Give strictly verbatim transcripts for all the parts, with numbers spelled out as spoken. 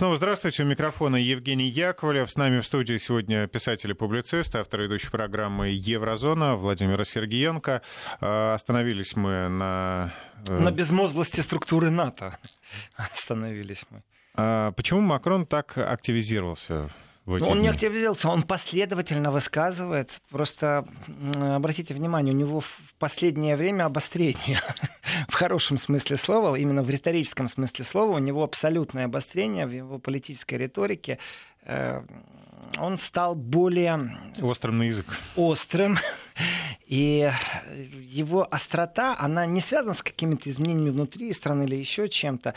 Снова здравствуйте. У микрофона Евгений Яковлев. С нами в студии сегодня писатель и публицист, автор ведущей программы «Еврозона» Владимира Сергиенко. Остановились мы на... На безмозглости структуры НАТО. Остановились мы. А почему Макрон так активизировался? Он не активизировался, он последовательно высказывает. Просто обратите внимание, у него в последнее время обострение. В хорошем смысле слова, именно в риторическом смысле слова, у него абсолютное обострение в его политической риторике. Он стал более... Острым на язык. Острым. И его острота, она не связана с какими-то изменениями внутри страны или еще чем-то.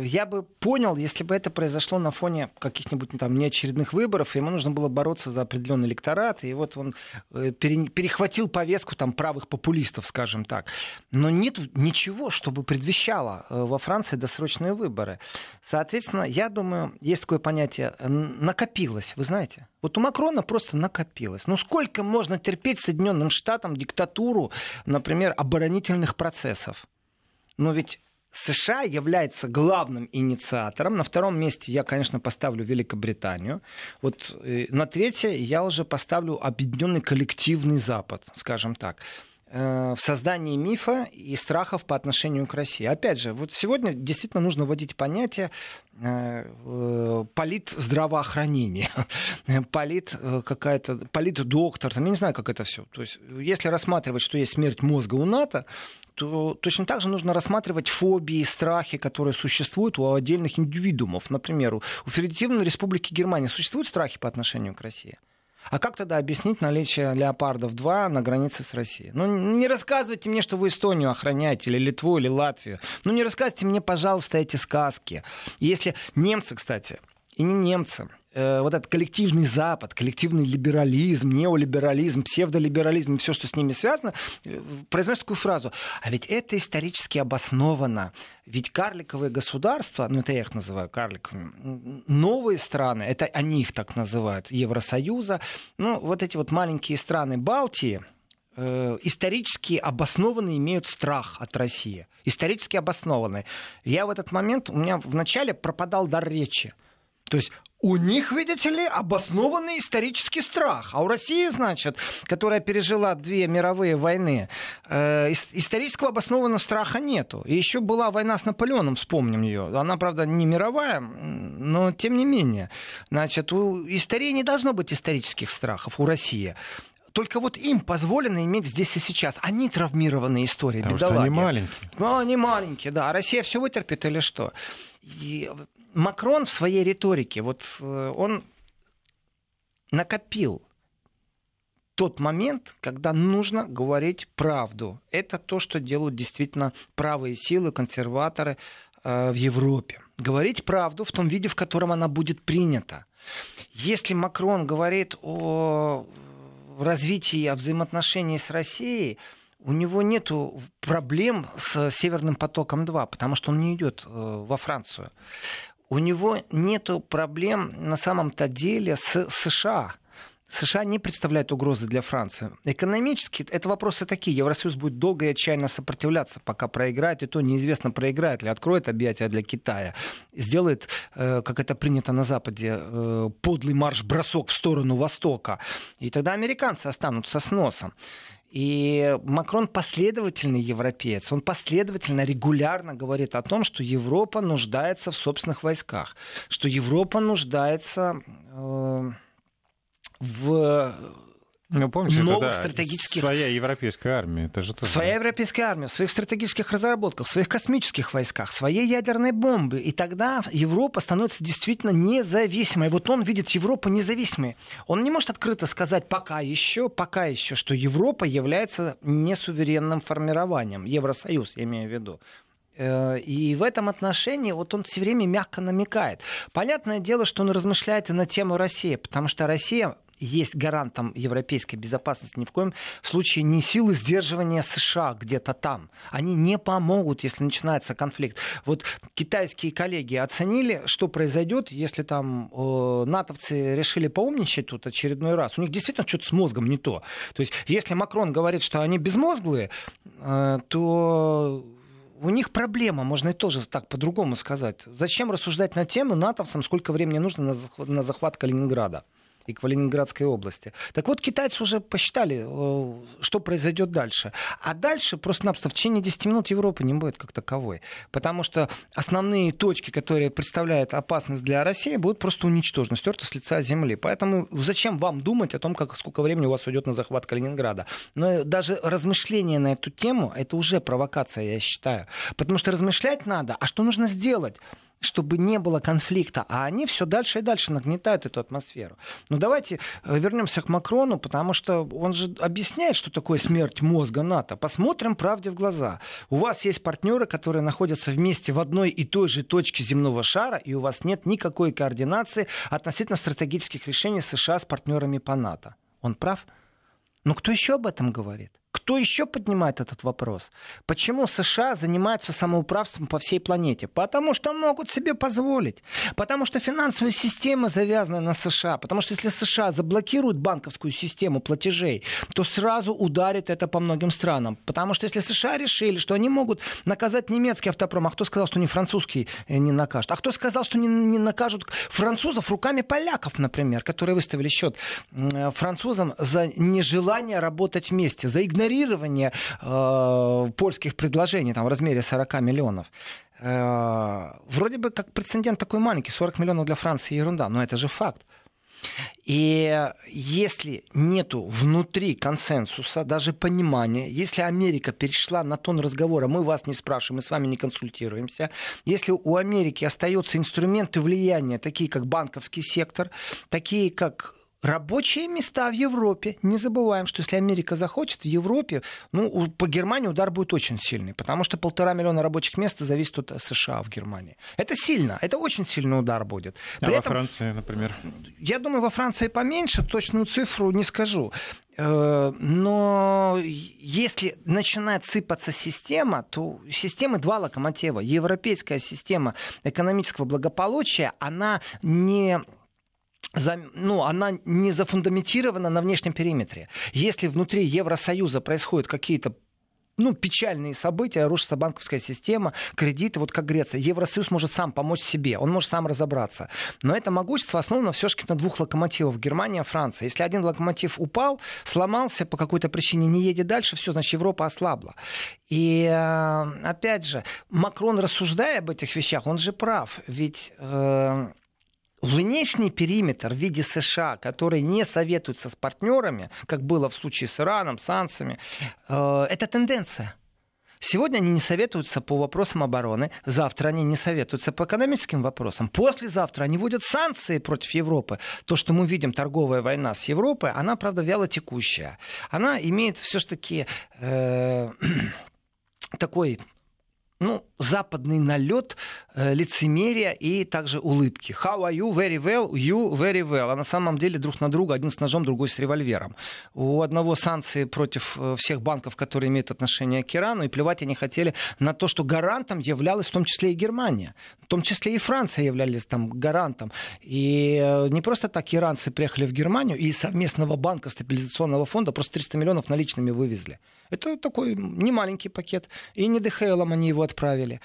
Я бы понял, если бы это произошло на фоне каких-нибудь там неочередных выборов, ему нужно было бороться за определенный электорат, и вот он перехватил повестку там правых популистов, скажем так. Но нет ничего, чтобы предвещало во Франции досрочные выборы. Соответственно, я думаю, есть такое понятие «накопилось», вы знаете. Вот у Макрона просто накопилось. Ну сколько можно терпеть Соединенным Штатам диктатуру, например, оборонительных процессов? Но ведь... США является главным инициатором. На втором месте я, конечно, поставлю Великобританию. Вот на третье я уже поставлю объединенный коллективный Запад, скажем так, в создании мифа и страхов по отношению к России. Опять же, вот сегодня действительно нужно вводить понятие политздравоохранение, полит какая-то, политдоктор, я не знаю, как это все. То есть, если рассматривать, что есть смерть мозга у НАТО, то точно так же нужно рассматривать фобии, страхи, которые существуют у отдельных индивидуумов. Например, у Федеративной Республики Германия существуют страхи по отношению к России? А как тогда объяснить наличие «Леопардов-два» на границе с Россией? Ну, не рассказывайте мне, что вы Эстонию охраняете, или Литву, или Латвию. Ну, не рассказывайте мне, пожалуйста, эти сказки. Если немцы, кстати, и не немцы, э, вот этот коллективный Запад, коллективный либерализм, неолиберализм, псевдолиберализм, все, что с ними связано, э, произносят такую фразу. А ведь это исторически обосновано. Ведь карликовые государства, ну это я их называю карликовыми, новые страны, это они их так называют, Евросоюза, ну вот эти вот маленькие страны Балтии, исторически обоснованно имеют страх от России. Исторически обоснованные. Я в этот момент, у меня вначале пропадал дар речи. То есть у них, видите ли, обоснованный исторический страх. А у России, значит, которая пережила две мировые войны, э, исторического обоснованного страха нету. И еще была война с Наполеоном, вспомним ее. Она, правда, не мировая, но тем не менее. Значит, у истории не должно быть исторических страхов, у России. Только вот им позволено иметь здесь и сейчас. Они травмированы историей, потому бедолаги. Потому что они маленькие. Ну, они маленькие, да. А Россия все вытерпит или что? И Макрон в своей риторике, вот он накопил тот момент, когда нужно говорить правду. Это то, что делают действительно правые силы, консерваторы э, в Европе. Говорить правду в том виде, в котором она будет принята. Если Макрон говорит о... в развитии взаимоотношений с Россией, у него нет проблем с Северным потоком-два, потому что он не идет во Францию. У него нет проблем на самом-то деле с США. США не представляют угрозы для Франции. Экономически это вопросы такие. Евросоюз будет долго и отчаянно сопротивляться, пока проиграет. И то неизвестно, проиграет ли, откроет объятия для Китая. Сделает, как это принято на Западе, подлый марш-бросок в сторону Востока. И тогда американцы останутся с носом. И Макрон последовательный европеец. Он последовательно, регулярно говорит о том, что Европа нуждается в собственных войсках. Что Европа нуждается... в ну, помните, новых это, да, стратегических... Своя европейская армия. Это же тоже... Своя европейская армия, в своих стратегических разработках, в своих космических войсках, в своей ядерной бомбе. И тогда Европа становится действительно независимой. Вот он видит Европу независимой. Он не может открыто сказать пока еще, пока еще, что Европа является несуверенным формированием. Евросоюз, я имею в виду. И в этом отношении вот он все время мягко намекает. Понятное дело, что он размышляет и на тему России, потому что Россия есть гарантом европейской безопасности. Ни в коем случае не силы сдерживания США где-то там. Они не помогут, если начинается конфликт. Вот китайские коллеги оценили, что произойдет, если там э, натовцы решили поумничать тут очередной раз. У них действительно что-то с мозгом не то. То есть если Макрон говорит, что они безмозглые, э, то... у них проблема, можно и тоже так по-другому сказать. Зачем рассуждать на тему натовцам, сколько времени нужно на захват Калининграда и Калининградской области. Так вот, китайцы уже посчитали, что произойдет дальше. А дальше просто-напросто в течение десяти минут Европы не будет как таковой. Потому что основные точки, которые представляют опасность для России, будут просто уничтожены, стерты с лица земли. Поэтому зачем вам думать о том, как, сколько времени у вас уйдет на захват Калининграда? Но даже размышления на эту тему, это уже провокация, я считаю. Потому что размышлять надо, а что нужно сделать, чтобы не было конфликта, а они все дальше и дальше нагнетают эту атмосферу. Но давайте вернемся к Макрону, потому что он же объясняет, что такое смерть мозга НАТО. Посмотрим правде в глаза. У вас есть партнеры, которые находятся вместе в одной и той же точке земного шара, и у вас нет никакой координации относительно стратегических решений США с партнерами по НАТО. Он прав? Но кто еще об этом говорит? Кто еще поднимает этот вопрос? Почему США занимаются самоуправством по всей планете? Потому что могут себе позволить. Потому что финансовая система завязана на США. Потому что если США заблокируют банковскую систему платежей, то сразу ударит это по многим странам. Потому что если США решили, что они могут наказать немецкий автопром, а кто сказал, что не французский не накажет? А кто сказал, что не, не накажут французов руками поляков, например, которые выставили счет французам за нежелание работать вместе, за игнорирование игнорирование э, польских предложений там, в размере сорока миллионов. Э, вроде бы как прецедент такой маленький, сорок миллионов для Франции ерунда, но это же факт. И если нету внутри консенсуса, даже понимания, если Америка перешла на тон разговора, мы вас не спрашиваем, мы с вами не консультируемся, если у Америки остаются инструменты влияния, такие как банковский сектор, такие как рабочие места в Европе. Не забываем, что если Америка захочет, в Европе, ну, по Германии удар будет очень сильный, потому что полтора миллиона рабочих мест зависит от США в Германии. Это сильно, это очень сильный удар будет. При а этом, во Франции, например? Я думаю, во Франции поменьше, точную цифру не скажу. Но если начинает сыпаться система, то у системы два локомотива. Европейская система экономического благополучия, она не... За, ну, она не зафундаментирована на внешнем периметре. Если внутри Евросоюза происходят какие-то ну, печальные события, рушится банковская система, кредиты, вот как Греция. Евросоюз может сам помочь себе, он может сам разобраться. Но это могущество основано все-таки на двух локомотивах, Германия и Франция. Если один локомотив упал, сломался по какой-то причине, не едет дальше, все, значит, Европа ослабла. И, опять же, Макрон, рассуждая об этих вещах, он же прав, ведь... Э- Внешний периметр в виде США, который не советуется с партнерами, как было в случае с Ираном, с санкциями, э, это тенденция. Сегодня они не советуются по вопросам обороны, завтра они не советуются по экономическим вопросам, послезавтра они вводят санкции против Европы. То, что мы видим, торговая война с Европой, она, правда, вялотекущая. Она имеет все-таки э, такой... ну, западный налет, э, лицемерия и также улыбки. How are you? Very well. You very well. А на самом деле друг на друга, один с ножом, другой с револьвером. У одного санкции против всех банков, которые имеют отношение к Ирану, и плевать они хотели на то, что гарантом являлась в том числе и Германия. В том числе и Франция являлись там гарантом. И не просто так иранцы приехали в Германию и из совместного банка стабилизационного фонда просто триста миллионов наличными вывезли. Это такой немаленький пакет. И не ДХЛом они его отправили,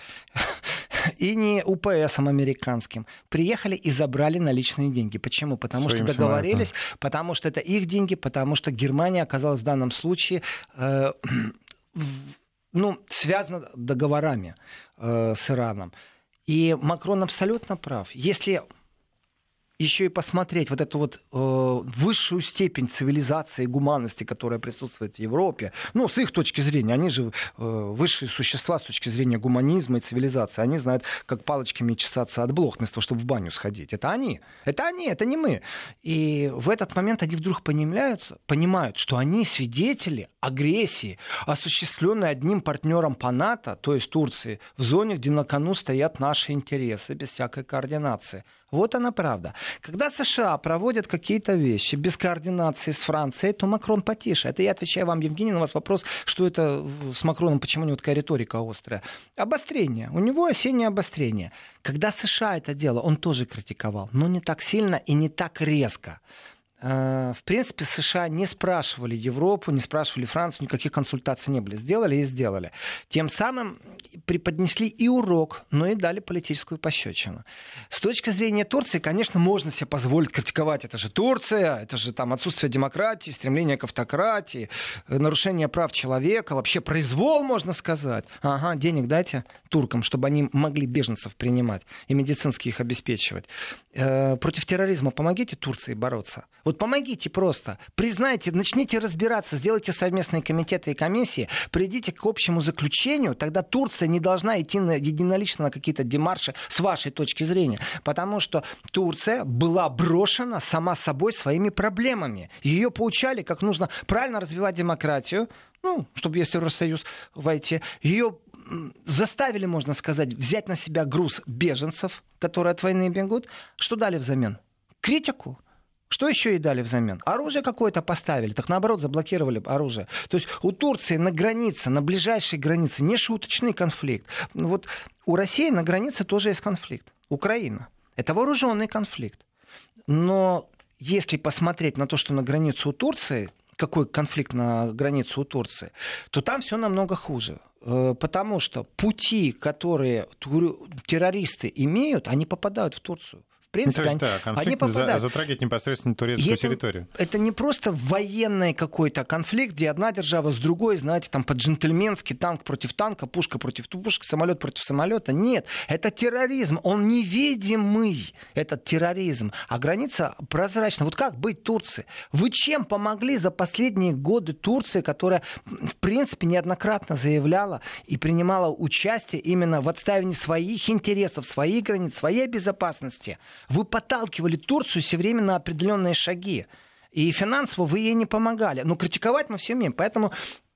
и не УПСом американским. Приехали и забрали наличные деньги. Почему? Потому Своим что договорились, самолетом. Потому что это их деньги, потому что Германия оказалась в данном случае э, ну, связана договорами э, с Ираном. И Макрон абсолютно прав. Если... еще и посмотреть вот эту вот э, высшую степень цивилизации и гуманности, которая присутствует в Европе, ну, с их точки зрения, они же э, высшие существа с точки зрения гуманизма и цивилизации, они знают, как палочками чесаться от блох, вместо того, чтобы в баню сходить. Это они, это они, это не мы. И в этот момент они вдруг понимаются, понимают, что они свидетели агрессии, осуществленной одним партнером по НАТО, то есть Турции, в зоне, где на кону стоят наши интересы, без всякой координации. Вот она правда. Когда США проводят какие-то вещи без координации с Францией, то Макрон потише. Это я отвечаю вам, Евгений, на ваш вопрос, что это с Макроном, почему у него такая риторика острая. Обострение. У него осеннее обострение. Когда США это дело, он тоже критиковал, но не так сильно и не так резко. в принципе, США не спрашивали Европу, не спрашивали Францию, никаких консультаций не было. Сделали и сделали. Тем самым преподнесли и урок, но и дали политическую пощечину. С точки зрения Турции, конечно, можно себе позволить критиковать. Это же Турция, это же там отсутствие демократии, стремление к автократии, нарушение прав человека, вообще произвол, можно сказать. Ага, денег дайте туркам, чтобы они могли беженцев принимать и медицински их обеспечивать. Против терроризма помогите Турции бороться. Вот помогите просто, признайте, начните разбираться, сделайте совместные комитеты и комиссии, придите к общему заключению, тогда Турция не должна идти на, единолично на какие-то демарши с вашей точки зрения, потому что Турция была брошена сама собой своими проблемами. Ее поучали, как нужно правильно развивать демократию, ну, чтобы если в Евросоюз войти, ее заставили, можно сказать, взять на себя груз беженцев, которые от войны бегут. Что дали взамен? Критику. Что еще и дали взамен? Оружие какое-то поставили, так наоборот заблокировали оружие. То есть у Турции на границе, на ближайшей границе не шуточный конфликт. Вот у России на границе тоже есть конфликт. Украина. Это вооруженный конфликт. Но если посмотреть на то, что на границе у Турции, какой конфликт на границе у Турции, то там все намного хуже. Потому что пути, которые террористы имеют, они попадают в Турцию. В принципе, ну, то есть, они, да, конфликт они попадают. Затрагивает непосредственно турецкую это, территорию. Это не просто военный какой-то конфликт, где одна держава с другой, знаете, там по-джентльменски танк против танка, пушка против пушки, самолет против самолета. Нет, это терроризм, он невидимый, этот терроризм, а граница прозрачна. Вот как быть Турции? Вы чем помогли за последние годы Турции, которая, в принципе, неоднократно заявляла и принимала участие именно в отстаивании своих интересов, своих границ, своей безопасности? Вы подталкивали Турцию все время на определенные шаги. И финансово вы ей не помогали. Но критиковать мы все умеем. Поэтому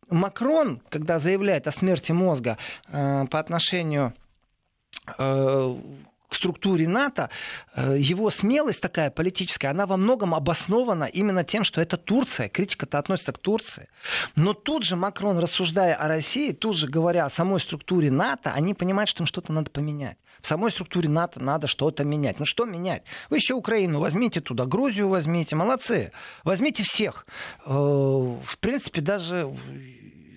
Макрон, когда заявляет о смерти мозга э, по отношению э, к структуре НАТО, э, его смелость такая политическая, она во многом обоснована именно тем, что это Турция. Критика-то относится к Турции. Но тут же Макрон, рассуждая о России, тут же говоря о самой структуре НАТО, они понимают, что им что-то надо поменять. В самой структуре НАТО надо что-то менять. Ну что менять? Вы еще Украину возьмите туда, Грузию возьмите, молодцы. Возьмите всех. В принципе, даже,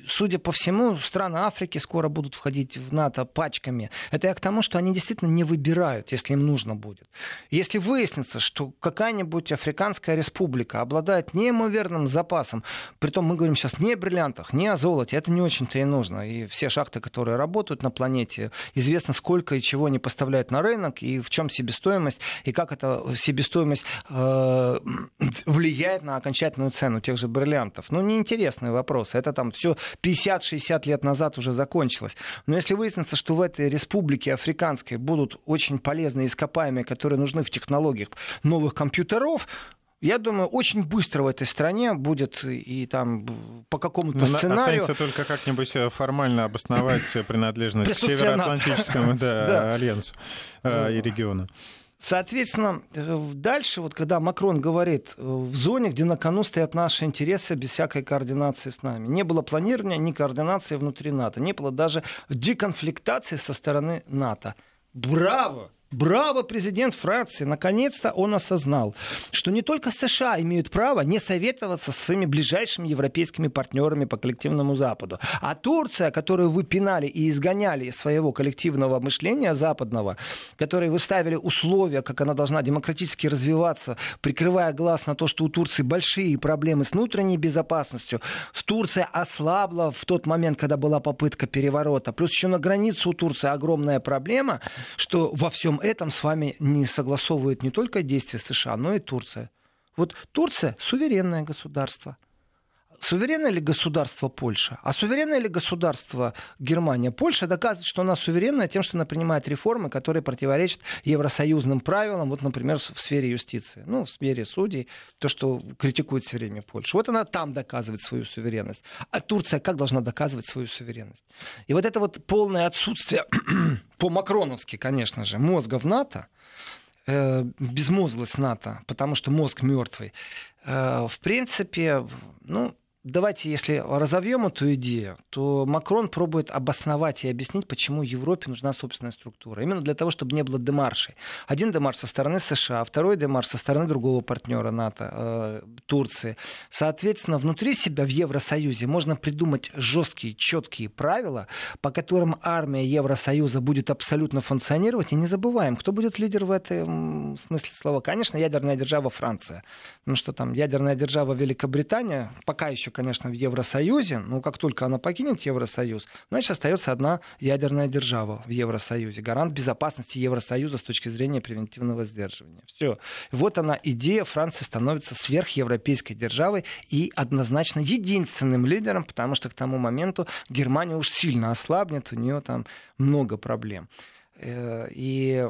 судя по всему, страны Африки скоро будут входить в НАТО пачками. Это я к тому, что они действительно не выбирают, если им нужно будет. Если выяснится, что какая-нибудь африканская республика обладает неимоверным запасом, притом мы говорим сейчас не о бриллиантах, не о золоте, это не очень-то и нужно. И все шахты, которые работают на планете, известно, сколько и чего они поставляют на рынок, и в чем себестоимость, и как эта себестоимость э, влияет на окончательную цену тех же бриллиантов. Ну, неинтересные вопросы. Это там все пятьдесят-шестьдесят лет назад уже закончилось. Но если выяснится, что в этой республике африканской будут очень полезные ископаемые, которые нужны в технологиях новых компьютеров, я думаю, очень быстро в этой стране будет и там по какому-то сценарию... Останется только как-нибудь формально обосновать принадлежность к Североатлантическому альянсу и региону. Соответственно, дальше, вот когда Макрон говорит, в зоне, где на кону стоят наши интересы без всякой координации с нами. Не было планирования, ни координации внутри НАТО, не было даже деконфликтации со стороны НАТО. Браво! Браво, президент Франции! Наконец-то он осознал, что не только США имеют право не советоваться со своими ближайшими европейскими партнерами по коллективному Западу. А Турция, которую вы пинали и изгоняли из своего коллективного мышления западного, которой вы ставили условия, как она должна демократически развиваться, прикрывая глаз на то, что у Турции большие проблемы с внутренней безопасностью, Турция ослабла в тот момент, когда была попытка переворота. Плюс еще на границе у Турции огромная проблема, что во всем этом с вами не согласовывают не только действия США, но и Турция. Вот Турция – суверенное государство. Суверенное ли государство Польша? А суверенное ли государство Германия? Польша доказывает, что она суверенная тем, что она принимает реформы, которые противоречат евросоюзным правилам, вот, например, в сфере юстиции, ну, в сфере судей, то, что критикует все время Польшу. Вот она там доказывает свою суверенность. А Турция как должна доказывать свою суверенность? И вот это вот полное отсутствие, по-макроновски, конечно же, мозга в НАТО, э, безмозглость НАТО, потому что мозг мертвый, э, в принципе, ну... давайте, если разовьем эту идею, то Макрон пробует обосновать и объяснить, почему Европе нужна собственная структура. Именно для того, чтобы не было демаршей. Один демарш со стороны США, второй демарш со стороны другого партнера НАТО, Турции. Соответственно, внутри себя в Евросоюзе можно придумать жесткие, четкие правила, по которым армия Евросоюза будет абсолютно функционировать. И не забываем, кто будет лидер в этом смысле слова. Конечно, ядерная держава Франция. Ну что там, ядерная держава Великобритания, пока еще, конечно, в Евросоюзе, но как только она покинет Евросоюз, значит, остается одна ядерная держава в Евросоюзе, гарант безопасности Евросоюза с точки зрения превентивного сдерживания. Все. Вот она, идея, Франции становится сверхевропейской державой и однозначно единственным лидером, потому что к тому моменту Германия уж сильно ослабнет, у нее там много проблем. И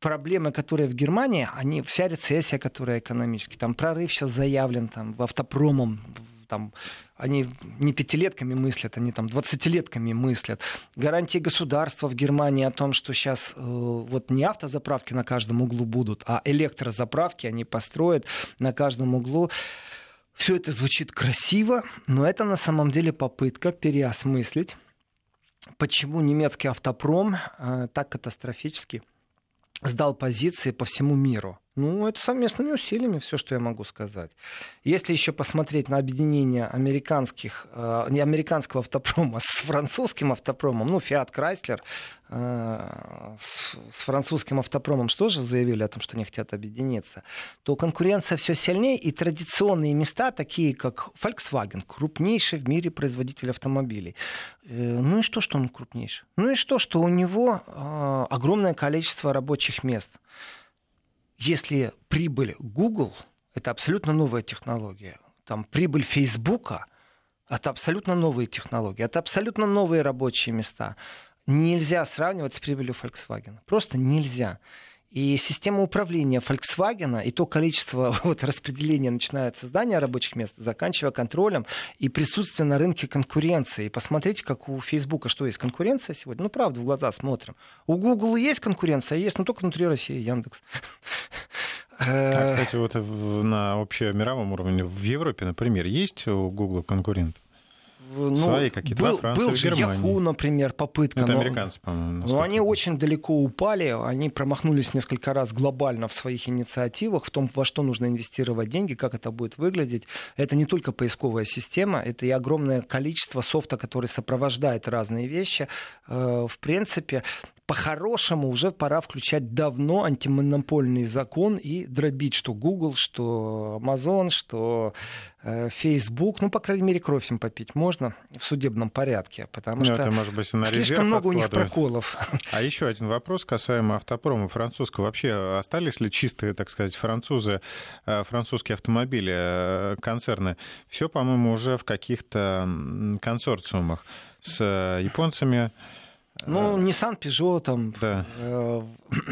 проблемы, которые в Германии, они, вся рецессия, которая экономически, там прорыв сейчас заявлен там, в автопромом, там, они не пятилетками мыслят, они там двадцатилетками мыслят. Гарантии государства в Германии о том, что сейчас э, вот не автозаправки на каждом углу будут, а электрозаправки они построят на каждом углу. Все это звучит красиво, но это на самом деле попытка переосмыслить, почему немецкий автопром э, так катастрофически сдал позиции по всему миру. Ну, это совместными усилиями, все, что я могу сказать. Если еще посмотреть на объединение американских, э, не американского автопрома с французским автопромом, ну, Fiat Chrysler э, с, с французским автопромом что же заявили о том, что они хотят объединиться, то конкуренция все сильнее, и традиционные места, такие как Volkswagen, крупнейший в мире производитель автомобилей. Э, ну и что, что он крупнейший? Ну и что, что у него э, огромное количество рабочих мест. Если прибыль Google — это абсолютно новая технология, там прибыль Фейсбука — это абсолютно новые технологии, это абсолютно новые рабочие места. Нельзя сравнивать с прибылью Volkswagen. Просто нельзя. И система управления Volkswagen и то количество вот, распределения, начиная от создания рабочих мест, заканчивая контролем и присутствие на рынке конкуренции. И посмотрите, как у Фейсбука, что есть конкуренция сегодня. Ну, правда, в глаза смотрим. У Гугла есть конкуренция, есть, но только внутри России, Яндекс. А, кстати, вот на общемировом уровне в Европе, например, есть у Гугла конкурент? Ну, свои какие-то, был, Франция, был же Yahoo, например, попытка. Это но, американцы, по-моему. Но они очень далеко упали, они промахнулись несколько раз глобально в своих инициативах, в том, во что нужно инвестировать деньги, как это будет выглядеть. Это не только поисковая система, это и огромное количество софта, который сопровождает разные вещи. В принципе, по-хорошему уже пора включать давно антимонопольный закон и дробить, что Google, что Amazon, что э, Facebook. Ну, по крайней мере, кровь им попить можно в судебном порядке, потому ну, что это, может быть, на слишком много у них проколов. А еще один вопрос касаемо автопрома французского. Вообще остались ли чистые, так сказать, французы, французские автомобили, концерны? Все, по-моему, уже в каких-то консорциумах с японцами. Ну, Nissan, Peugeot, там... Да.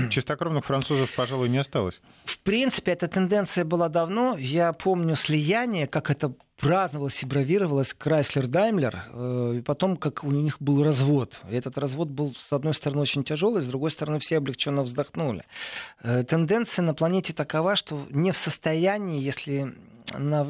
Чистокровных французов, пожалуй, не осталось. В принципе, эта тенденция была давно. Я помню слияние, как это праздновалось и бравировалось Chrysler-Daimler, и потом, как у них был развод. И этот развод был, с одной стороны, очень тяжелый, с другой стороны, все облегченно вздохнули. Тенденция на планете такова, что не в состоянии, если... на...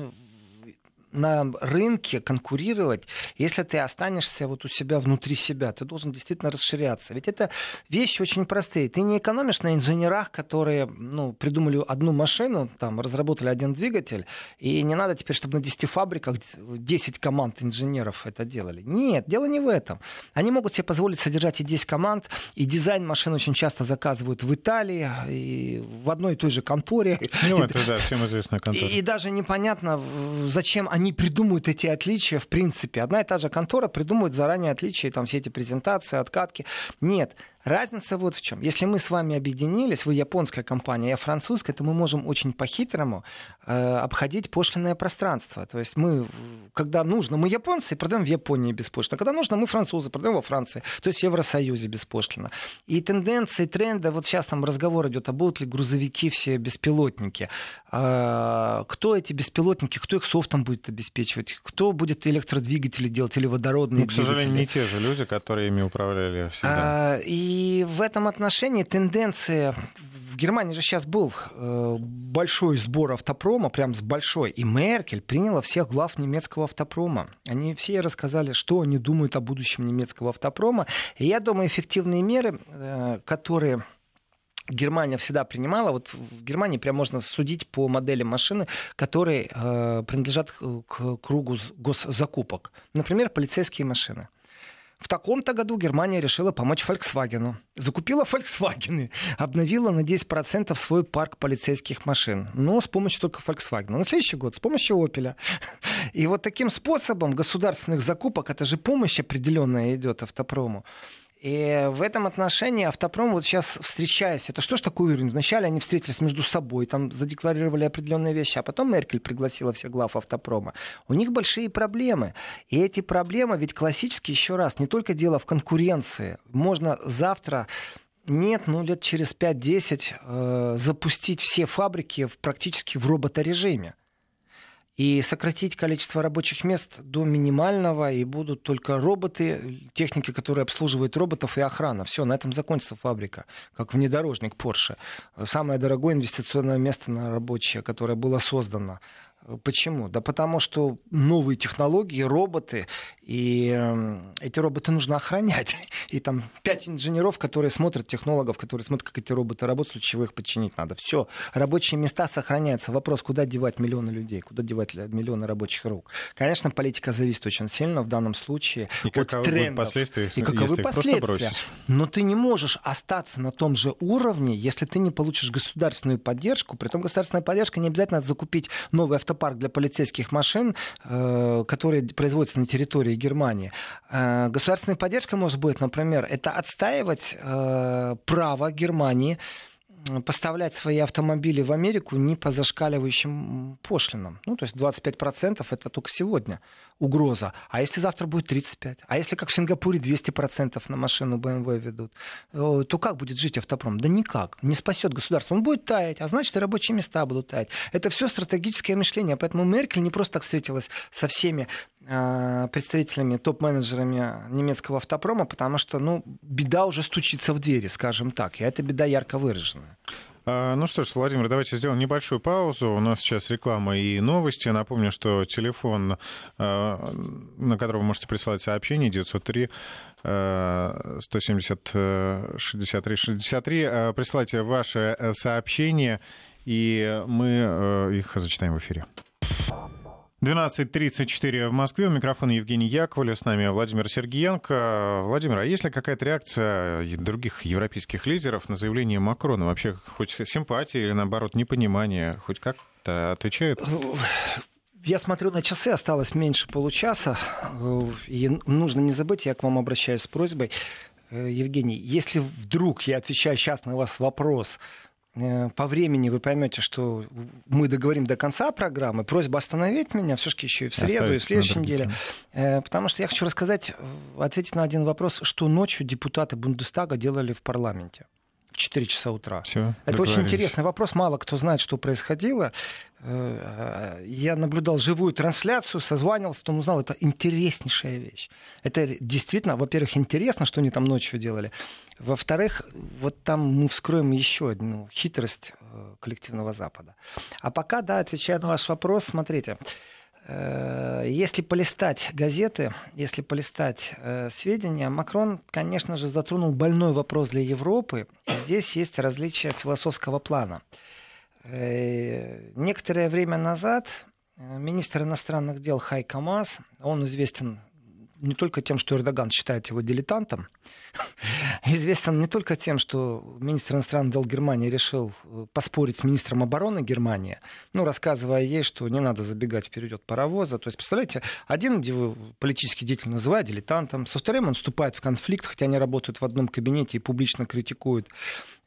на рынке конкурировать, если ты останешься вот у себя внутри себя. Ты должен действительно расширяться. Ведь это вещи очень простые. Ты не экономишь на инженерах, которые ну, придумали одну машину, там, разработали один двигатель, и не надо теперь, чтобы на десяти фабриках десять команд инженеров это делали. Нет, дело не в этом. Они могут себе позволить содержать и десять команд, и дизайн машин очень часто заказывают в Италии, и в одной и той же конторе. Ну, это, да, всем известная контора. И, и даже непонятно, зачем они Они придумывают эти отличия в принципе. Одна и та же контора придумывает заранее отличия, там все эти презентации, откатки. Нет. Разница вот в чем. Если мы с вами объединились, вы японская компания, я французская, то мы можем очень по-хитрому э, обходить пошлинное пространство. То есть мы, когда нужно, мы японцы, продаем в Японии беспошлино. Когда нужно, мы французы, продаем во Франции. То есть в Евросоюзе беспошлино. И тенденции, тренды, вот сейчас там разговор идет, а будут ли грузовики все беспилотники. Э, кто эти беспилотники, кто их софтом будет обеспечивать, кто будет электродвигатели делать или водородные ну, двигатели. К сожалению, не те же люди, которые ими управляли всегда. А, и И в этом отношении тенденция... В Германии же сейчас был э, большой сбор автопрома, прям с большой. И Меркель приняла всех глав немецкого автопрома. Они все рассказали, что они думают о будущем немецкого автопрома. И я думаю, эффективные меры, э, которые... Германия всегда принимала. Вот в Германии прям можно судить по модели машины, которые э, принадлежат к кругу госзакупок. Например, полицейские машины. В таком-то году Германия решила помочь Volkswagen. Закупила Volkswagen, обновила на десять процентов свой парк полицейских машин. Но с помощью только Volkswagen. На следующий год с помощью Opel. И вот таким способом государственных закупок, это же помощь определенная идет автопрому. И в этом отношении автопром, вот сейчас встречаясь, это что ж такой уровень? Вначале они встретились между собой, там задекларировали определенные вещи, а потом Меркель пригласила всех глав автопрома. У них большие проблемы. И эти проблемы, ведь классически, еще раз, не только дело в конкуренции. Можно завтра... Нет, ну лет через пять-десять э, запустить все фабрики в, практически в роботорежиме. И сократить количество рабочих мест до минимального, и будут только роботы, техники, которые обслуживают роботов, и охрана. Все, на этом закончится фабрика, как внедорожник Porsche. Самое дорогое инвестиционное место на рабочее, которое было создано. Почему? Да потому что новые технологии, роботы, и эти роботы нужно охранять. И там пять инженеров, которые смотрят, технологов, которые смотрят, как эти роботы работают, в случае чего их подчинить надо. Все, рабочие места сохраняются. Вопрос, куда девать миллионы людей, куда девать миллионы рабочих рук. Конечно, политика зависит очень сильно в данном случае и от трендов. И каковы будут последствия, если, и каковы если последствия. Их просто бросить. Но ты не можешь остаться на том же уровне, если ты не получишь государственную поддержку. Притом государственная поддержка не обязательно закупить новый автомобиль. Парк для полицейских машин, которые производятся на территории Германии. Государственная поддержка может быть, например, это отстаивать право Германии поставлять свои автомобили в Америку не по зашкаливающим пошлинам. Ну, то есть двадцать пять процентов это только сегодня угроза. А если завтра будет тридцать пять процентов? А если, как в Сингапуре, двести процентов на машину бэ эм вэ ведут? То как будет жить автопром? Да никак. Не спасет государство. Он будет таять, а значит и рабочие места будут таять. Это все стратегическое мышление. Поэтому Меркель не просто так встретилась со всеми э, представителями, топ-менеджерами немецкого автопрома, потому что, ну, беда уже стучится в двери, скажем так. И эта беда ярко выражена. Ну что ж, Владимир, давайте сделаем небольшую паузу. У нас сейчас реклама и новости. Напомню, что телефон, на который вы можете присылать сообщение, девять ноль три сто семьдесят шестьдесят три шестьдесят три. Присылайте ваши сообщения, и мы их зачитаем в эфире. двенадцать тридцать четыре в Москве. У микрофона Евгений Яковлев. С нами Владимир Сергиенко. Владимир, а есть ли какая-то реакция других европейских лидеров на заявление Макрона? Вообще хоть симпатия или, наоборот, непонимание? Хоть как-то отвечают? Я смотрю на часы. Осталось меньше получаса. И нужно не забыть, я к вам обращаюсь с просьбой. Евгений, если вдруг я отвечаю сейчас на ваш вопрос... По времени вы поймете, что мы договорим до конца программы. Просьба остановить меня все-таки еще и в среду, оставить и в следующей неделе. Потому что я хочу рассказать, ответить на один вопрос, что ночью депутаты Бундестага делали в парламенте в четыре часа утра. Всё, это очень интересный вопрос. Мало кто знает, что происходило. Я наблюдал живую трансляцию, созванивался, потом узнал. Это интереснейшая вещь. Это действительно, во-первых, интересно, что они там ночью делали. Во-вторых, вот там мы вскроем еще одну хитрость коллективного Запада. А пока, да, отвечая на ваш вопрос, смотрите. Если полистать газеты, если полистать э, сведения, Макрон, конечно же, затронул больной вопрос для Европы. Здесь есть различия философского плана. Э, некоторое время назад министр иностранных дел Хайко Маас, он известен не только тем, что Эрдоган считает его дилетантом, известен не только тем, что министр иностранных дел Германии решил поспорить с министром обороны Германии, ну, рассказывая ей, что не надо забегать вперед от паровоза. То есть, представляете, один политический деятель называет дилетантом, со вторым он вступает в конфликт, хотя они работают в одном кабинете и публично критикуют.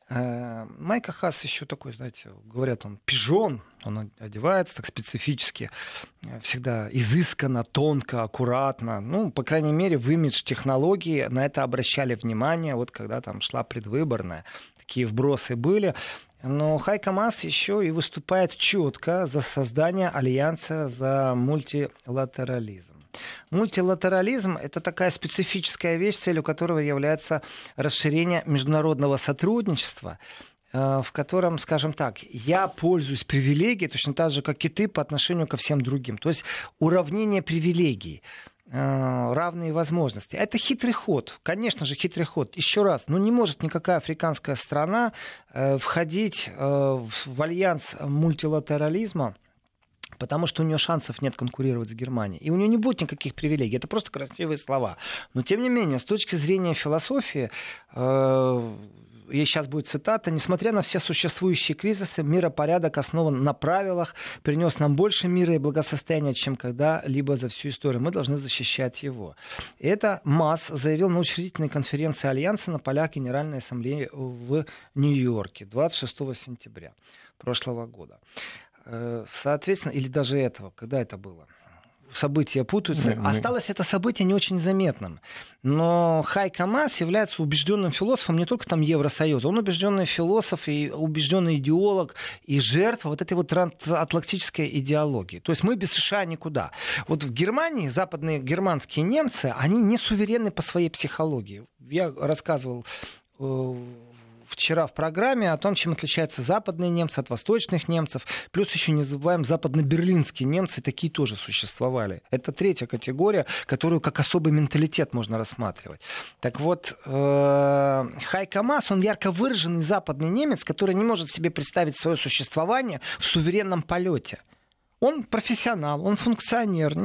Майка Хасс еще такой, знаете, говорят, он пижон, он одевается так специфически, всегда изысканно, тонко, аккуратно. Ну, по крайней мере, в имидж технологии на это обращали внимание, вот когда там шла предвыборная, такие вбросы были. Но Хайко Маас еще и выступает четко за создание альянса за мультилатерализм. Мультилатерализм — это такая специфическая вещь, целью которого является расширение международного сотрудничества, в котором, скажем так, я пользуюсь привилегией точно так же, как и ты, по отношению ко всем другим. То есть уравнение привилегий, равные возможности. Это хитрый ход, конечно же, хитрый ход. Еще раз, ну не может никакая африканская страна входить в альянс мультилатерализма, потому что у нее шансов нет конкурировать с Германией. И у нее не будет никаких привилегий. Это просто красивые слова. Но, тем не менее, с точки зрения философии, э, и сейчас будет цитата, «Несмотря на все существующие кризисы, миропорядок основан на правилах, принес нам больше мира и благосостояния, чем когда-либо за всю историю. Мы должны защищать его». И это Маас заявил на учредительной конференции Альянса на полях Генеральной Ассамблеи в Нью-Йорке двадцать шестого сентября прошлого года. Соответственно, или даже этого, когда это было? События путаются. Mm-hmm. Осталось это событие не очень заметным. Но Хайко Маас является убежденным философом не только там Евросоюза. Он убежденный философ и убежденный идеолог и жертва вот этой вот трансатлантической идеологии. То есть мы без США никуда. Вот в Германии западные германские немцы, они не суверенны по своей психологии. Я рассказывал вчера в программе о том, чем отличаются западные немцы от восточных немцев. Плюс еще не забываем, западно-берлинские немцы такие тоже существовали. Это третья категория, которую как особый менталитет можно рассматривать. Так вот, Хайко Маас, он ярко выраженный западный немец, который не может себе представить свое существование в суверенном полете. Он профессионал, он функционер,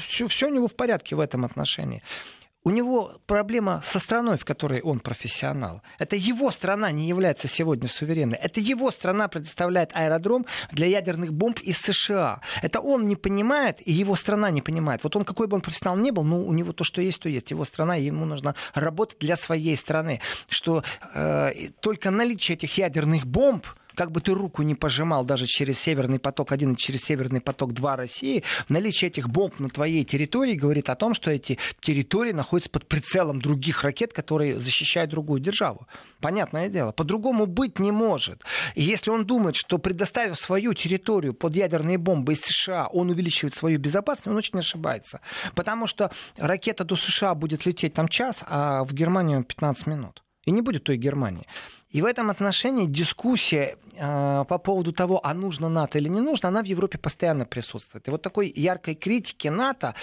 все, все у него в порядке в этом отношении. У него проблема со страной, в которой он профессионал. Это его страна не является сегодня суверенной. Это его страна предоставляет аэродром для ядерных бомб из США. Это он не понимает, и его страна не понимает. Вот он, какой бы он профессионал ни был, но у него то, что есть, то есть. Его страна, ему нужно работать для своей страны. Что э, только наличие этих ядерных бомб, как бы ты руку не пожимал даже через Северный поток один и через Северный поток два России, наличие этих бомб на твоей территории говорит о том, что эти территории находятся под прицелом других ракет, которые защищают другую державу. Понятное дело. По-другому быть не может. И если он думает, что предоставив свою территорию под ядерные бомбы из США, он увеличивает свою безопасность, он очень ошибается. Потому что ракета до США будет лететь там час, а в Германию пятнадцать минут. И не будет той Германии. И в этом отношении дискуссия э, по поводу того, а нужно НАТО или не нужно, она в Европе постоянно присутствует. И вот такой яркой критики НАТО,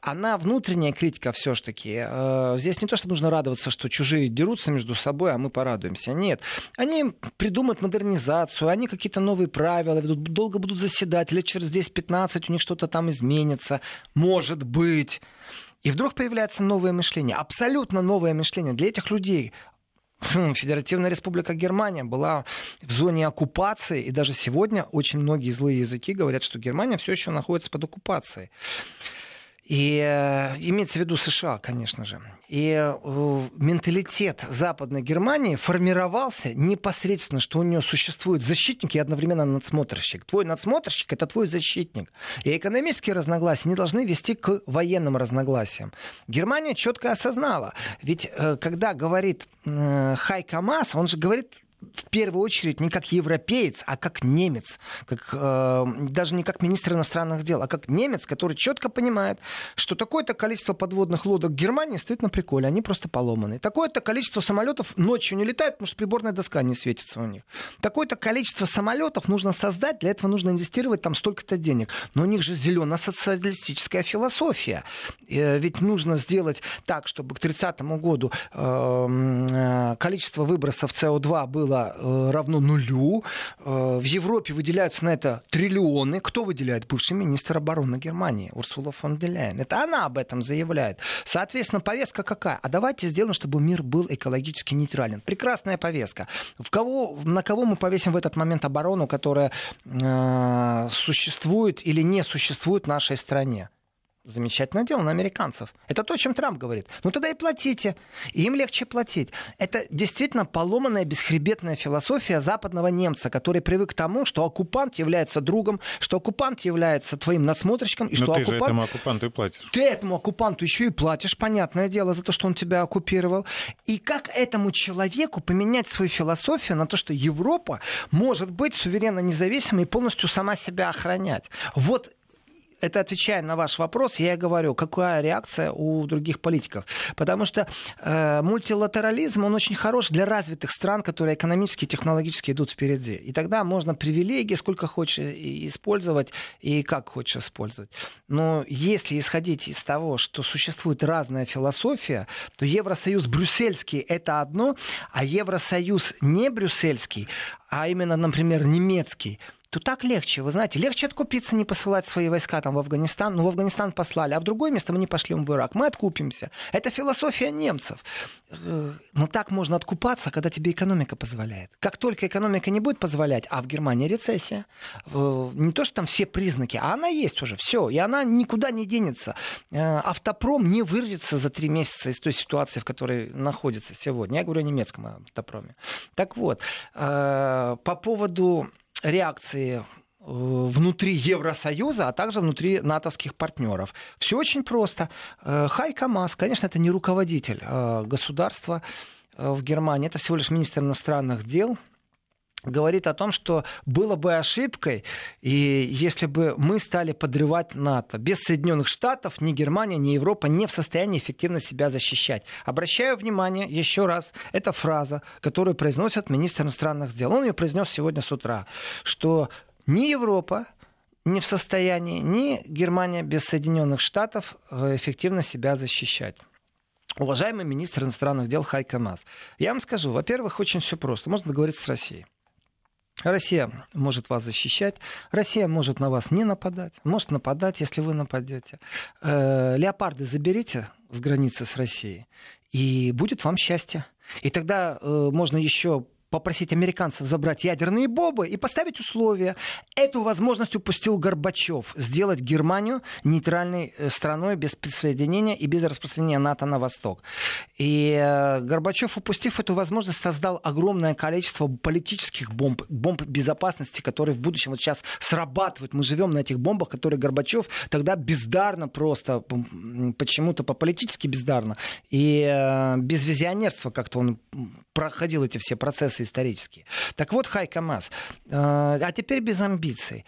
она внутренняя критика все-таки. Э, здесь не то, что нужно радоваться, что чужие дерутся между собой, а мы порадуемся. Нет. Они придумают модернизацию, они какие-то новые правила ведут, долго будут заседать, лет через десять-пятнадцать у них что-то там изменится. Может быть. И вдруг появляется новое мышление. Абсолютно новое мышление для этих людей. Федеративная Республика Германия была в зоне оккупации, и даже сегодня очень многие злые языки говорят, что Германия все еще находится под оккупацией. И имеется в виду США, конечно же. И менталитет Западной Германии формировался непосредственно, что у нее существуют защитники и одновременно надсмотрщик. Твой надсмотрщик — это твой защитник. И экономические разногласия не должны вести к военным разногласиям. Германия четко осознала. Ведь когда говорит Хайко Маас, он же говорит в первую очередь не как европеец, а как немец, как, э, даже не как министр иностранных дел, а как немец, который четко понимает, что такое-то количество подводных лодок Германии стоит на приколе, они просто поломаны. Такое-то количество самолетов ночью не летает, потому что приборная доска не светится у них. Такое-то количество самолетов нужно создать, для этого нужно инвестировать там столько-то денег. Но у них же зелено-социалистическая философия. Э, ведь нужно сделать так, чтобы к тридцатому году э, количество выбросов си о два было равно нулю. В Европе выделяются на это триллионы. Кто выделяет? Бывший министр обороны Германии Урсула фон дер Ляйен. Это она об этом заявляет. Соответственно, повестка какая? А давайте сделаем, чтобы мир был экологически нейтрален. Прекрасная повестка. В кого, на кого мы повесим в этот момент оборону, которая э, существует или не существует в нашей стране? Замечательное дело на американцев. Это то, о чем Трамп говорит. Ну тогда и платите. И им легче платить. Это действительно поломанная бесхребетная философия западного немца, который привык к тому, что оккупант является другом, что оккупант является твоим надсмотрщиком. И что ты оккупант... же этому оккупанту и платишь. Ты этому оккупанту еще и платишь, понятное дело, за то, что он тебя оккупировал. И как этому человеку поменять свою философию на то, что Европа может быть суверенно независимой и полностью сама себя охранять? Вот это отвечая на ваш вопрос, я и говорю, какая реакция у других политиков. Потому что э, мультилатерализм, он очень хорош для развитых стран, которые экономически и технологически идут впереди. И тогда можно привилегии сколько хочешь использовать и как хочешь использовать. Но если исходить из того, что существует разная философия, то Евросоюз брюссельский — это одно, а Евросоюз не брюссельский, а именно, например, немецкий, то так легче, вы знаете, легче откупиться, не посылать свои войска там в Афганистан, ну в Афганистан послали, а в другое место мы не пошлем в Ирак, мы откупимся. Это философия немцев. Но так можно откупаться, когда тебе экономика позволяет. Как только экономика не будет позволять, а в Германии рецессия, не то что там все признаки, а она есть уже, все, и она никуда не денется. Автопром не вырвется за три месяца из той ситуации, в которой находится сегодня. Я говорю о немецком автопроме. Так вот, по поводу реакции внутри Евросоюза, а также внутри натовских партнеров. Все очень просто. Хайко Маас, конечно, это не руководитель государства в Германии, это всего лишь министр иностранных дел, говорит о том, что было бы ошибкой, и если бы мы стали подрывать НАТО. Без Соединенных Штатов ни Германия, ни Европа не в состоянии эффективно себя защищать. Обращаю внимание еще раз, это фраза, которую произносит министр иностранных дел. Он ее произнес сегодня с утра, что ни Европа не в состоянии, ни Германия без Соединенных Штатов эффективно себя защищать. Уважаемый министр иностранных дел Хайко Маас, я вам скажу, во-первых, очень все просто. Можно договориться с Россией. Россия может вас защищать, Россия может на вас не нападать, может нападать, если вы нападете. Леопарды заберите с границы с Россией, и будет вам счастье. И тогда можно еще попросить американцев забрать ядерные бомбы и поставить условия. Эту возможность упустил Горбачев. Сделать Германию нейтральной страной без присоединения и без распространения НАТО на восток. И Горбачев, упустив эту возможность, создал огромное количество политических бомб, бомб безопасности, которые в будущем вот сейчас срабатывают. Мы живем на этих бомбах, которые Горбачев тогда бездарно просто, почему-то по-политически бездарно. И без визионерства как-то он проходил эти все процессы исторические. Так вот, Хайко Маас, э, а теперь без амбиций.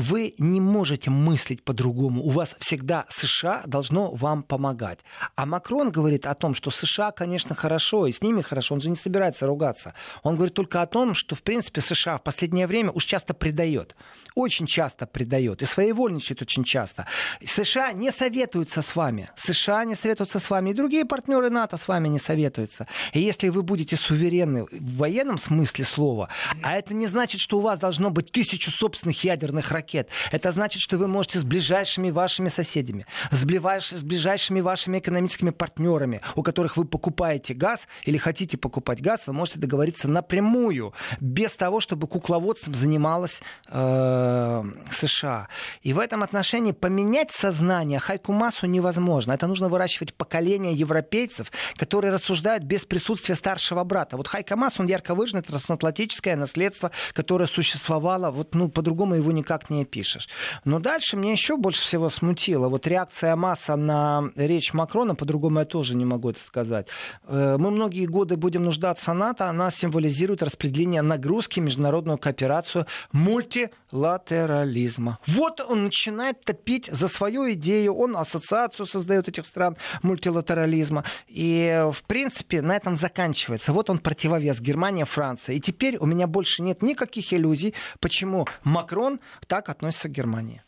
Вы не можете мыслить по-другому. У вас всегда США должно вам помогать. А Макрон говорит о том, что США, конечно, хорошо, и с ними хорошо. Он же не собирается ругаться. Он говорит только о том, что, в принципе, США в последнее время уж часто предает. Очень часто предает. И своевольничает очень часто. США не советуются с вами. США не советуются с вами. И другие партнеры НАТО с вами не советуются. И если вы будете суверенны в военном смысле слова, а это не значит, что у вас должно быть тысячу собственных ядерных ракет. Это значит, что вы можете с ближайшими вашими соседями, с ближайшими вашими экономическими партнерами, у которых вы покупаете газ или хотите покупать газ, вы можете договориться напрямую, без того, чтобы кукловодством занималась э, США. И в этом отношении поменять сознание Хайко Маасу невозможно. Это нужно выращивать поколение европейцев, которые рассуждают без присутствия старшего брата. Вот Хайко Маас, он ярко выражен, это трансатлантическое наследство, которое существовало, вот, ну, по-другому его никак не пишешь. Но дальше мне еще больше всего смутило. Вот реакция Мааса на речь Макрона, по-другому я тоже не могу это сказать. Мы многие годы будем нуждаться в НАТО, она символизирует распределение нагрузки, международную кооперацию, мультилатерализма. Вот он начинает топить за свою идею, он ассоциацию создает этих стран мультилатерализма. И, в принципе, на этом заканчивается. Вот он противовес Германия, Франция. И теперь у меня больше нет никаких иллюзий, почему Макрон так относится к Германии.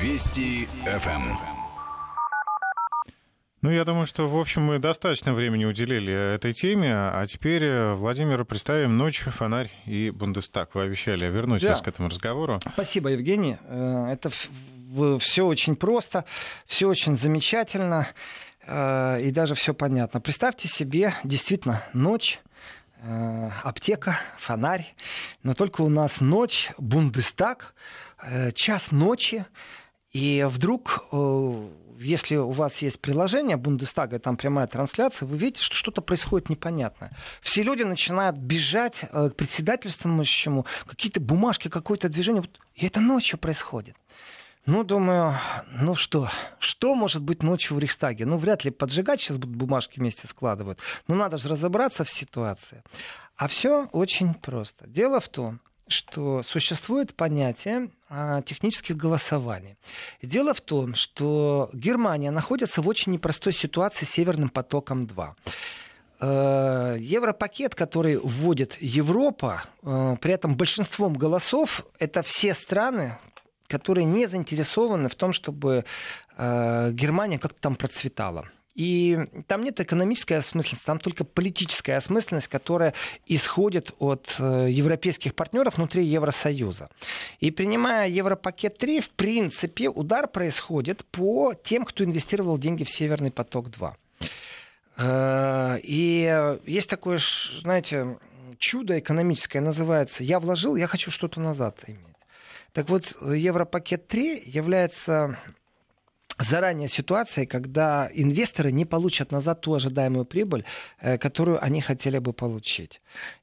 Вести ФМ. Ну, я думаю, что, в общем, мы достаточно времени уделили этой теме, а теперь, Владимиру, представим «Ночь, фонарь и Бундестаг». Вы обещали вернуть да. вас к этому разговору. Спасибо, Евгений. Это все очень просто, все очень замечательно и даже все понятно. Представьте себе, действительно, ночь, аптека, фонарь, но только у нас ночь, Бундестаг, час ночи, и вдруг, если у вас есть приложение Бундестага, там прямая трансляция, вы видите, что что-то происходит непонятное. Все люди начинают бежать к председательствующему, какие-то бумажки, какое-то движение, и это ночью происходит. Ну, думаю, ну что, что может быть ночью в Рейхстаге? Ну, вряд ли поджигать сейчас будут, бумажки вместе складывают. Ну, надо же разобраться в ситуации. А все очень просто. Дело в том, что существует понятие технических голосований. Дело в том, что Германия находится в очень непростой ситуации с Северным потоком два. Европакет, который вводит Европа, при этом большинством голосов, это все страны, которые не заинтересованы в том, чтобы Германия как-то там процветала. И там нет экономической осмысленности, там только политическая осмысленность, которая исходит от европейских партнеров внутри Евросоюза. И принимая Европакет три, в принципе, удар происходит по тем, кто инвестировал деньги в Северный поток два. И есть такое, знаете, чудо экономическое, называется «я вложил, я хочу что-то назад иметь». Так вот, Европакет три является заранее ситуацией, когда инвесторы не получат назад ту ожидаемую прибыль, которую они хотели бы получить.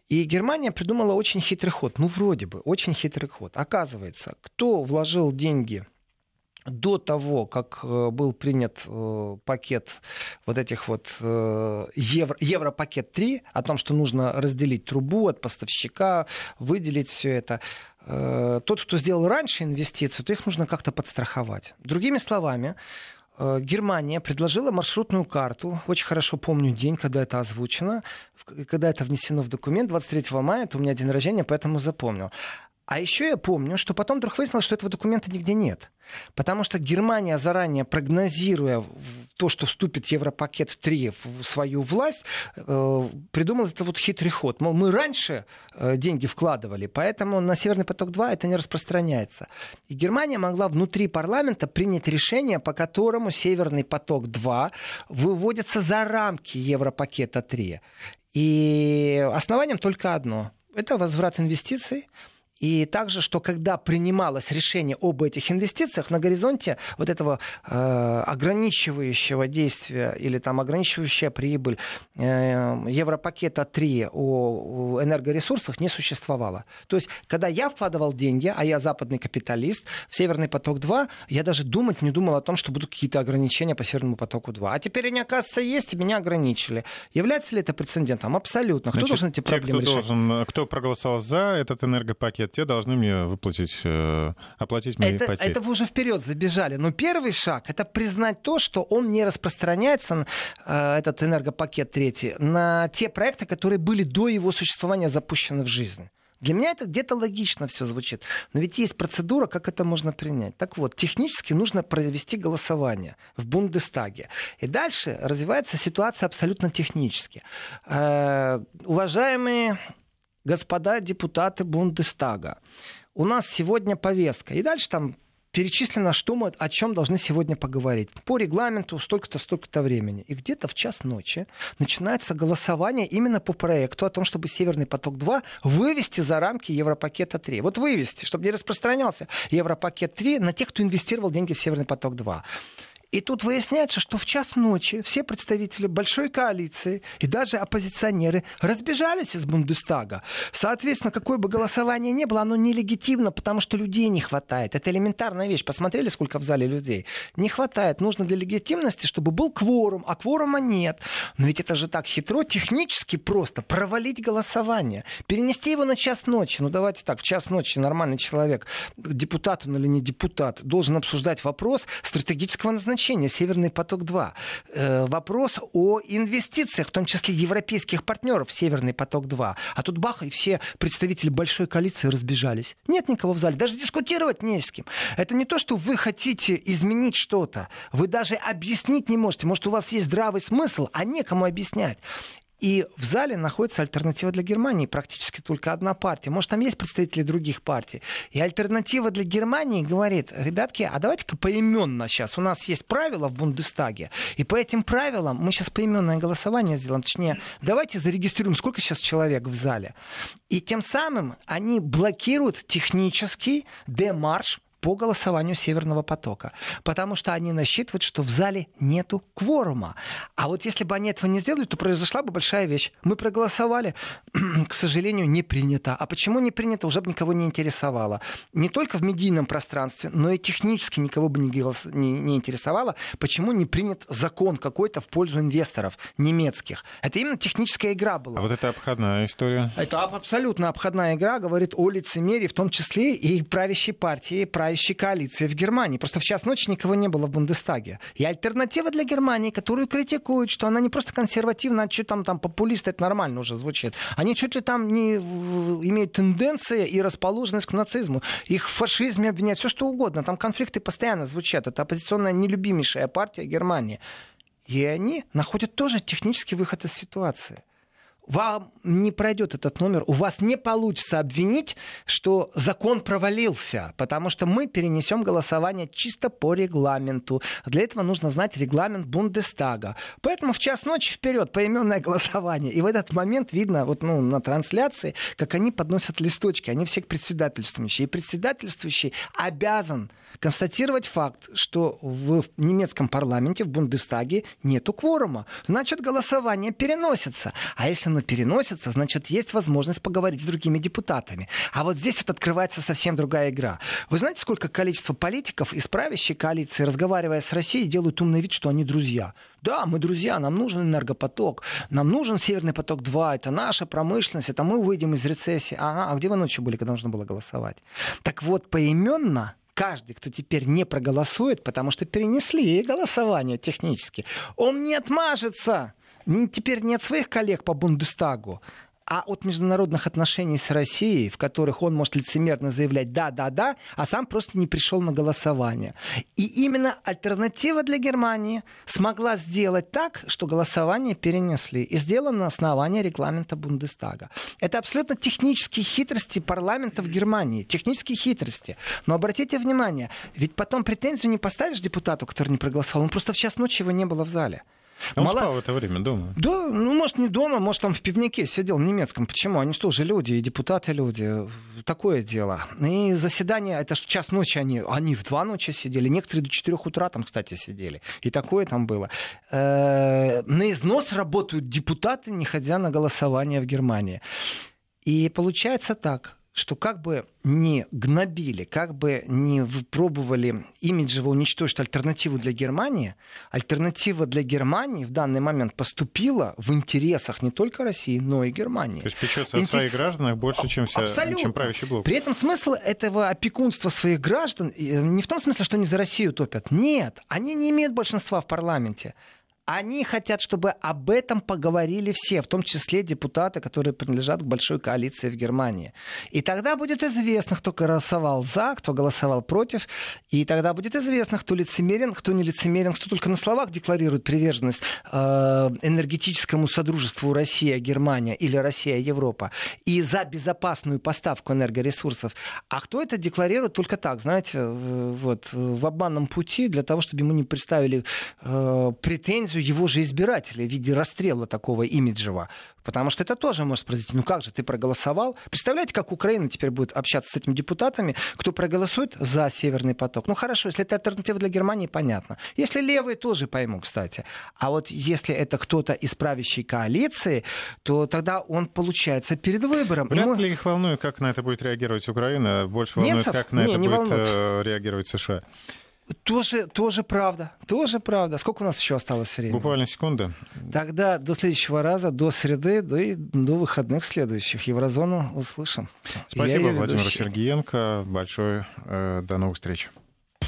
И Германия придумала очень хитрый ход. Ну, вроде бы, очень хитрый ход. Оказывается, кто вложил деньги до того, как был принят пакет вот этих вот евро, Европакет три, о том, что нужно разделить трубу от поставщика, выделить все это, тот, кто сделал раньше инвестиции, то их нужно как-то подстраховать. Другими словами, Германия предложила маршрутную карту. Очень хорошо помню день, когда это озвучено, когда это внесено в документ, двадцать третьего мая, это у меня день рождения, поэтому запомнил. А еще я помню, что потом вдруг выяснилось, что этого документа нигде нет. Потому что Германия, заранее прогнозируя то, что вступит Европакет три в свою власть, придумала этот вот хитрый ход. Мол, мы раньше деньги вкладывали, поэтому на Северный поток два это не распространяется. И Германия могла внутри парламента принять решение, по которому Северный поток два выводится за рамки Европакета три. И основанием только одно – это возврат инвестиций. И также, что когда принималось решение об этих инвестициях, на горизонте вот этого э, ограничивающего действия или там ограничивающая прибыль э, Европакета три о, о энергоресурсах не существовало. То есть, когда я вкладывал деньги, а я западный капиталист, в Северный поток два, я даже думать не думал о том, что будут какие-то ограничения по Северному потоку два. А теперь они, оказывается, есть, и меня ограничили. Является ли это прецедентом? Абсолютно. Кто Значит, должен эти те, проблемы кто решать? Должен, кто проголосовал за этот энергопакет, те должны мне выплатить, э, оплатить мои это, потери. Это вы уже вперед забежали. Но первый шаг — это признать то, что он не распространяется, э, этот энергопакет третий, на те проекты, которые были до его существования запущены в жизнь. Для меня это где-то логично все звучит. Но ведь есть процедура, как это можно принять. Так вот, технически нужно провести голосование в Бундестаге. И дальше развивается ситуация абсолютно технически. Э, уважаемые господа депутаты Бундестага, у нас сегодня повестка. И дальше там перечислено, что мы, о чем должны сегодня поговорить. По регламенту столько-то, столько-то времени. И где-то в час ночи начинается голосование именно по проекту о том, чтобы Северный поток два вывести за рамки Европакета три. Вот вывести, чтобы не распространялся Европакет три на тех, кто инвестировал деньги в Северный поток два. И тут выясняется, что в час ночи все представители большой коалиции и даже оппозиционеры разбежались из Бундестага. Соответственно, какое бы голосование ни было, оно нелегитимно, потому что людей не хватает. Это элементарная вещь. Посмотрели, сколько в зале людей? Не хватает. Нужно для легитимности, чтобы был кворум, а кворума нет. Но ведь это же так хитро, технически просто провалить голосование. Перенести его на час ночи. Ну давайте так, в час ночи нормальный человек, депутат он или не депутат, должен обсуждать вопрос стратегического назначения. Северный поток два. Вопрос о инвестициях, в том числе европейских партнеров, Северный поток два. А тут бах, и все представители большой коалиции разбежались. Нет никого в зале, даже дискутировать не с кем. Это не то, что вы хотите изменить что-то. Вы даже объяснить не можете. Может, у вас есть здравый смысл, а некому объяснять. И в зале находится «Альтернатива для Германии», практически только одна партия. Может, там есть представители других партий. И «Альтернатива для Германии» говорит: ребятки, а давайте-ка поименно сейчас. У нас есть правила в Бундестаге, и по этим правилам мы сейчас поименное голосование сделаем. Точнее, давайте зарегистрируем, сколько сейчас человек в зале. И тем самым они блокируют технический демарш по голосованию «Северного потока», потому что они насчитывают, что в зале нету кворума. А вот если бы они этого не сделали, то произошла бы большая вещь. Мы проголосовали, к сожалению, не принято. А почему не принято, уже бы никого не интересовало. Не только в медийном пространстве, но и технически никого бы не, голос... не, не интересовало, почему не принят закон какой-то в пользу инвесторов немецких. Это именно техническая игра была. А вот это обходная история. Это абсолютно обходная игра, говорит о лицемерии, в том числе и правящей партии, и правящей коалиции в Германии. Просто в час ночи никого не было в Бундестаге. И «Альтернатива для Германии», которую критикуют, что она не просто консервативна, а что там, там популисты, это нормально уже звучит. Они чуть ли там не имеют тенденции и расположенность к нацизму. Их в фашизме обвиняют, все что угодно. Там конфликты постоянно звучат. Это оппозиционная нелюбимейшая партия Германии. И они находят тоже технический выход из ситуации. Вам не пройдет этот номер, у вас не получится обвинить, что закон провалился, потому что мы перенесем голосование чисто по регламенту. Для этого нужно знать регламент Бундестага. Поэтому в час ночи вперед поименное голосование. И в этот момент видно вот, ну, на трансляции, как они подносят листочки. Они все к председательствующим. И председательствующий обязан констатировать факт, что в немецком парламенте, в Бундестаге, нету кворума. Значит, голосование переносится. А если оно переносится, значит, есть возможность поговорить с другими депутатами. А вот здесь вот открывается совсем другая игра. Вы знаете, сколько количество политиков из правящей коалиции, разговаривая с Россией, делают умный вид, что они друзья. Да, мы друзья, нам нужен энергопоток, нам нужен Северный поток-два, это наша промышленность, это мы выйдем из рецессии. Ага, а где вы ночью были, когда нужно было голосовать? Так вот, поименно каждый, кто теперь не проголосует, потому что перенесли голосование технически, он не отмажется теперь не от своих коллег по Бундестагу, а от международных отношений с Россией, в которых он может лицемерно заявлять «да, да, да», а сам просто не пришел на голосование. И именно «Альтернатива для Германии» смогла сделать так, что голосование перенесли. И сделано на основании регламента Бундестага. Это абсолютно технические хитрости парламента в Германии. Технические хитрости. Но обратите внимание, ведь потом претензию не поставишь депутату, который не проголосовал. Он просто в час ночи его не было в зале. Он Мало... спал в это время дома. Да, ну, может, не дома, может, там в пивнике сидел немецком. Почему? Они что же люди, и депутаты люди. Такое дело. И заседания, это же час ночи они, они в два ночи сидели. Некоторые до четырех утра там, кстати, сидели. И такое там было. Э-э- на износ работают депутаты, не ходя на голосование в Германии. И получается так, что как бы не гнобили, как бы не пробовали имиджево уничтожить «Альтернативу для Германии», «Альтернатива для Германии» в данный момент поступила в интересах не только России, но и Германии. То есть печется Инте... о своих гражданах больше, чем, вся... чем правящий блок. При этом смысл этого опекунства своих граждан не в том смысле, что они за Россию топят. Нет, они не имеют большинства в парламенте. Они хотят, чтобы об этом поговорили все, в том числе депутаты, которые принадлежат к большой коалиции в Германии. И тогда будет известно, кто голосовал за, кто голосовал против. И тогда будет известно, кто лицемерен, кто не лицемерен, кто только на словах декларирует приверженность энергетическому содружеству Россия-Германия или Россия-Европа и за безопасную поставку энергоресурсов. А кто это декларирует только так, знаете, вот, в обманном пути, для того, чтобы ему не представили э, претензию его же избирателей в виде расстрела такого имиджева. Потому что это тоже может произойти. Ну как же, ты проголосовал? Представляете, как Украина теперь будет общаться с этими депутатами, кто проголосует за Северный поток? Ну хорошо, если это «Альтернатива для Германии», понятно. Если левые, тоже пойму, кстати. А вот если это кто-то из правящей коалиции, то тогда он получается перед выбором. Вряд Ему... ли их волнует, как на это будет реагировать Украина, больше волнует, Немцев? как на не, это не будет волнует. реагировать США. Тоже, тоже правда, тоже правда. Сколько у нас еще осталось времени? Буквально секунда. Тогда до следующего раза, до среды, да и до выходных следующих. Еврозону услышим. Спасибо, Владимир Сергиенко. Большое. До новых встреч.